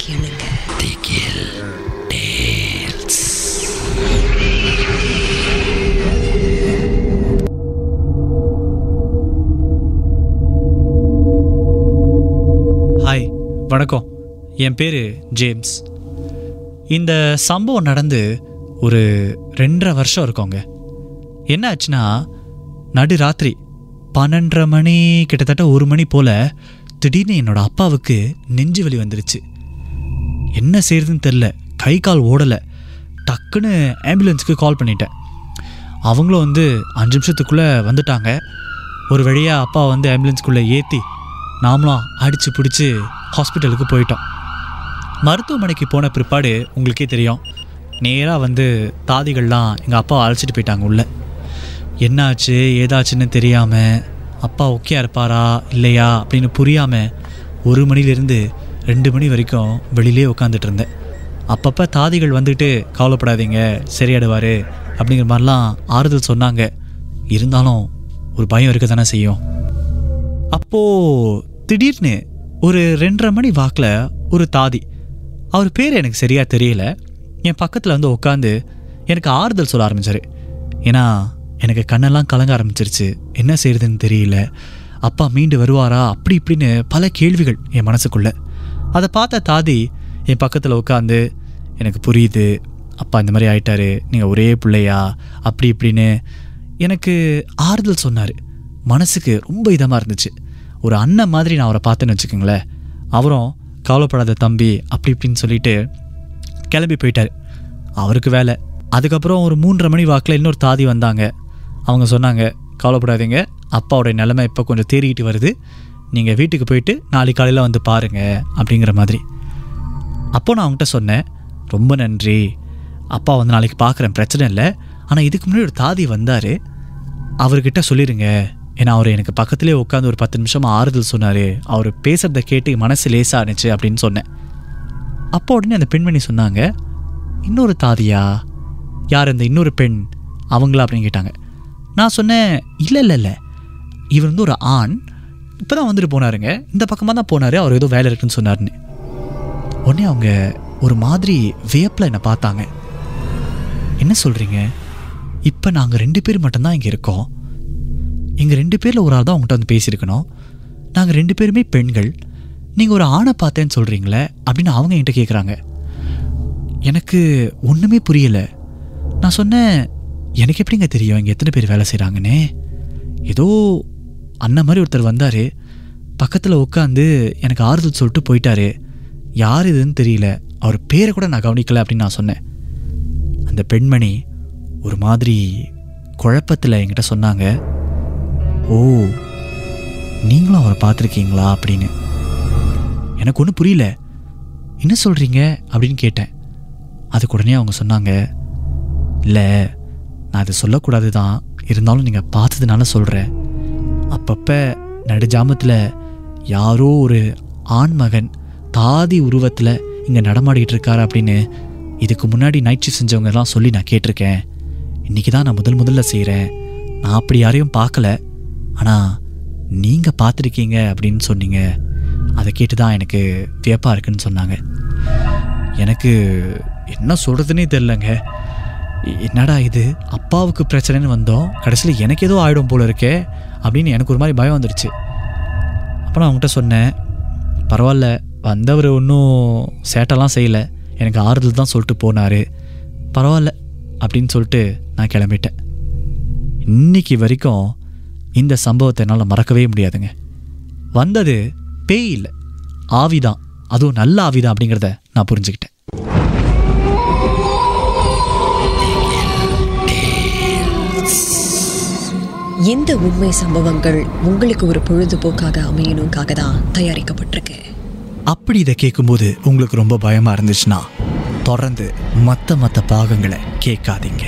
கேளுங்க. திகில் tales. Hi, வணக்கம். என் பேர் ஜேம்ஸ். இந்த சம்பவம் நடந்து ஒரு 2.5 வருஷம் இருக்கோங்க. என்ன ஆச்சுன்னா, நடு ராத்திரி 12:30 மணி, கிட்டத்தட்ட 1 மணி போல் திடீர்னு என்னோடய அப்பாவுக்கு நெஞ்சு வலி வந்துருச்சு. என்ன செய்யறதுன்னு தெரில, கை கால் ஓடலை. டக்குன்னு ஆம்புலன்ஸுக்கு கால் பண்ணிட்டேன். அவங்களும் 5 நிமிஷத்துக்குள்ளே வந்துட்டாங்க. ஒரு வழியாக அப்பா ஆம்புலன்ஸுக்குள்ளே ஏற்றி நாமளும் அடித்து பிடிச்சி ஹாஸ்பிட்டலுக்கு போயிட்டோம். மருத்துவமனைக்கு போன பிற்பாடு உங்களுக்கே தெரியும், நேராக தாதிகள்லாம் எங்கள் அப்பாவை அழைச்சிட்டு போயிட்டாங்க. உள்ளே என்னாச்சு ஏதாச்சுன்னு தெரியாமல், அப்பா ஓகே இருப்பாரா இல்லையா அப்படின்னு புரியாமல் 1 மணிலேருந்து 2 மணி வரைக்கும் வெளியிலே உட்காந்துட்டு இருந்தேன். அப்பப்போ தாதிகள் வந்துட்டு கவலைப்படாதீங்க, சரியாடுவார் அப்படிங்கிற மாதிரிலாம் ஆறுதல் சொன்னாங்க. இருந்தாலும் ஒரு பயம் இருக்க தானே செய்யும். அப்போது திடீர்னு ஒரு 2:30 மணி வாக்கில் ஒரு தாதி, அவர் பேர் எனக்கு சரியாக தெரியல, என் பக்கத்தில் உட்காந்து எனக்கு ஆறுதல் சொல்ல ஆரம்பித்தார். ஏன்னா எனக்கு கண்ணெல்லாம் கலங்க ஆரம்பிச்சிருச்சு. என்ன செய்கிறதுன்னு தெரியல, அப்பா மீண்டு வருவாரா அப்படி இப்படின்னு பல கேள்விகள் என் மனசுக்குள்ளே. அதை பார்த்த தாதி என் பக்கத்தில் உட்காந்து, எனக்கு புரியுது அப்பா இந்த மாதிரி ஆயிட்டாரு, நீங்கள் ஒரே பிள்ளையா அப்படி இப்படின்னு எனக்கு ஆறுதல் சொன்னார். மனசுக்கு ரொம்ப இதமாக இருந்துச்சு. ஒரு அண்ணன் மாதிரி நான் அவரை பார்த்தேன்னு வச்சுக்கோங்களேன். அவரும் கவலைப்படாத தம்பி அப்படி இப்படின்னு சொல்லிட்டு கிளம்பி போயிட்டார், அவருக்கு வேலை. அதுக்கப்புறம் ஒரு 3:30 மணி வாக்கில் இன்னொரு தாதி வந்தாங்க. அவங்க சொன்னாங்க, கவலைப்படாதீங்க, அப்பாவோடைய நிலைமை இப்போ கொஞ்சம் தேறிக்கிட்டு வருது, நீங்கள் வீட்டுக்கு போயிட்டு நாளைக்கு காலையில் பாருங்கள் அப்படிங்கிற மாதிரி. அப்போ நான் அவங்ககிட்ட சொன்னேன், ரொம்ப நன்றி, அப்பா நாளைக்கு பார்க்குறேன், பிரச்சனை இல்லை, ஆனால் இதுக்கு முன்னாடி ஒரு தாதி வந்தார், அவர்கிட்ட சொல்லிடுங்க, ஏன்னா அவர் எனக்கு பக்கத்துலேயே உட்காந்து ஒரு 10 நிமிஷமாக ஆறுதல் சொன்னார், அவர் பேசுகிறத கேட்டு மனசு லேசாக இருந்துச்சு அப்படின்னு சொன்னேன். அப்போ உடனே அந்த பெண்மணி சொன்னாங்க, இன்னொரு தாதியா, யார் அந்த இன்னொரு பெண், அவங்களா அப்படின்னு கேட்டாங்க. நான் சொன்னேன், இல்லை, இவர் ஒரு ஆண், இப்போ தான் போனாருங்க, இந்த பக்கமாக தான் போனார், அவர் ஏதோ வேலை இருக்குன்னு சொன்னார்னு. உடனே அவங்க ஒரு மாதிரி வேப்பில் என்னை பார்த்தாங்க. என்ன சொல்கிறீங்க, இப்போ நாங்கள் 2 பேர் மட்டும்தான் இங்கே இருக்கோம், எங்கள் 2 பேரில் ஒரு ஆள் தான் உங்கள்கிட்ட பேசியிருக்கணும், நாங்கள் 2 பேருமே பெண்கள், நீங்கள் ஒரு ஆணை பார்த்தேன்னு சொல்கிறீங்களே அப்படின்னு அவங்க என்கிட்ட கேட்குறாங்க. எனக்கு ஒன்றுமே புரியலை. நான் சொன்னேன், எனக்கு எப்படிங்க தெரியும் இங்கே எத்தனை பேர் வேலை செய்கிறாங்கன்னு, ஏதோ அண்ணன் மாதிரி ஒருத்தர் வந்தார், பக்கத்தில் உட்காந்து எனக்கு ஆறுதல் சொல்லிட்டு போயிட்டாரு, யார் இதுன்னு தெரியல, அவர் பேரை கூட நான் கவனிக்கலை அப்படின்னு நான் சொன்னேன். அந்த பெண்மணி ஒரு மாதிரி குழப்பத்தில் என்கிட்ட சொன்னாங்க, ஓ நீங்களும் அவரை பார்த்துருக்கீங்களா அப்படின்னு. எனக்கு ஒன்றும் புரியல, என்ன சொல்கிறீங்க அப்படின்னு கேட்டேன். அதுக்கு உடனே அவங்க சொன்னாங்க, இல்லை நான் அதை சொல்லக்கூடாது தான், இருந்தாலும் நீங்கள் பார்த்ததுனால சொல்கிறேன், அப்பப்போ நடுஜாமத்தில் யாரோ ஒரு ஆண்மகன் தாதி உருவத்தில் இங்கே நடமாடிக்கிட்டு இருக்காரு அப்படின்னு இதுக்கு முன்னாடி நைட் ஷிஃப்ட் செஞ்சவங்கலாம் சொல்லி நான் கேட்டிருக்கேன், இன்றைக்கி தான் நான் முதல்ல செய்கிறேன், நான் அப்படி யாரையும் பார்க்கல, ஆனால் நீங்கள் பார்த்துருக்கீங்க அப்படின்னு சொன்னீங்க, அதை கேட்டு தான் எனக்கு வியப்பாக இருக்குன்னு சொன்னாங்க. எனக்கு என்ன சொல்கிறதுனே தெரிலங்க, என்னடா இது, அப்பாவுக்கு பிரச்சனைன்னு வந்தோம், கடைசியில் எனக்கு ஏதோ ஆகிடும் போல் இருக்கே அப்படின்னு எனக்கு ஒரு மாதிரி பயம் வந்துடுச்சு. அப்போ நான் அவங்ககிட்ட சொன்னேன், பரவாயில்ல, வந்தவர் ஒன்றும் சேட்டெல்லாம் செய்யலை, எனக்கு ஆறுதல் தான் சொல்லிட்டு போனார், பரவாயில்ல அப்படின்னு சொல்லிட்டு நான் கிளம்பிட்டேன். இன்றைக்கி வரைக்கும் இந்த சம்பவத்தை என்னால் மறக்கவே முடியாதுங்க. வந்தது பேய் இல்லை, ஆவிதான், அதுவும் நல்ல ஆவிதான் அப்படிங்கிறத நான் புரிஞ்சுக்கிட்டேன். எந்த உண்மை சம்பவங்கள் உங்களுக்கு ஒரு பொழுதுபோக்காக அமையணுக்காக தான் தயாரிக்கப்பட்டிருக்கு. அப்படி இதை கேட்கும்போது உங்களுக்கு ரொம்ப பயமாக இருந்துச்சுன்னா தொடர்ந்து மற்ற பாகங்களை கேட்காதீங்க.